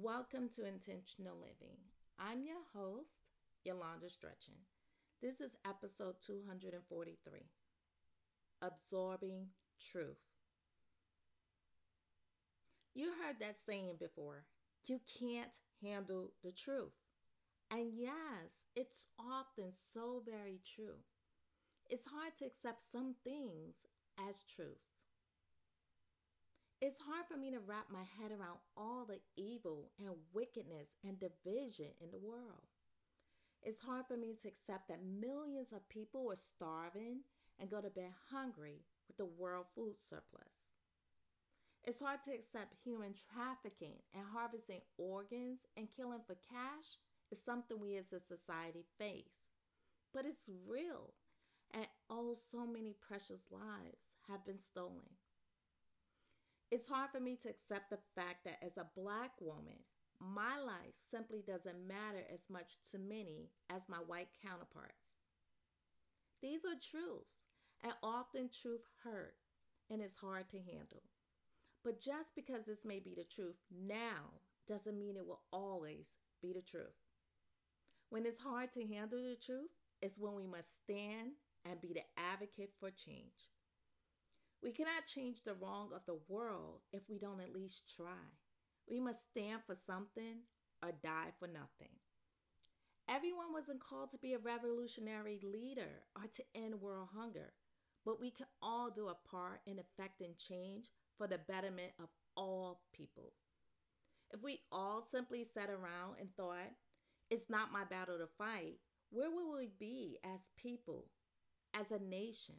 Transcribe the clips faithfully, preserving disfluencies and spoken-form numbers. Welcome to Intentional Living. I'm your host, Yolanda Stretchen. This is episode two forty-three, Absorbing Truth. You heard that saying before, you can't handle the truth. And yes, it's often so very true. It's hard to accept some things as truths. It's hard for me to wrap my head around all the evil and wickedness and division in the world. It's hard for me to accept that millions of people are starving and go to bed hungry with the world food surplus. It's hard to accept human trafficking and harvesting organs and killing for cash is something we as a society face. But it's real, and oh, so many precious lives have been stolen. It's hard for me to accept the fact that as a Black woman, my life simply doesn't matter as much to many as my white counterparts. These are truths, and often truth hurt, and it's hard to handle. But just because this may be the truth now doesn't mean it will always be the truth. When it's hard to handle the truth, it's when we must stand and be the advocate for change. We cannot change the wrong of the world if we don't at least try. We must stand for something or die for nothing. Everyone wasn't called to be a revolutionary leader or to end world hunger, but we can all do a part in effecting change for the betterment of all people. If we all simply sat around and thought, it's not my battle to fight, where would we be as people, as a nation,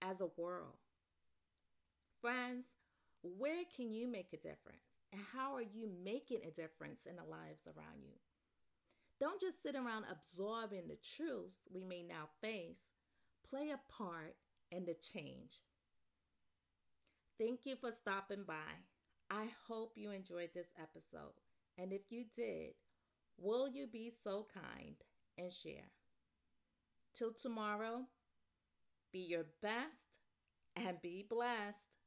as a world? Friends, where can you make a difference? And how are you making a difference in the lives around you? Don't just sit around absorbing the truths we may now face. Play a part in the change. Thank you for stopping by. I hope you enjoyed this episode. And if you did, will you be so kind and share? Till tomorrow, be your best and be blessed.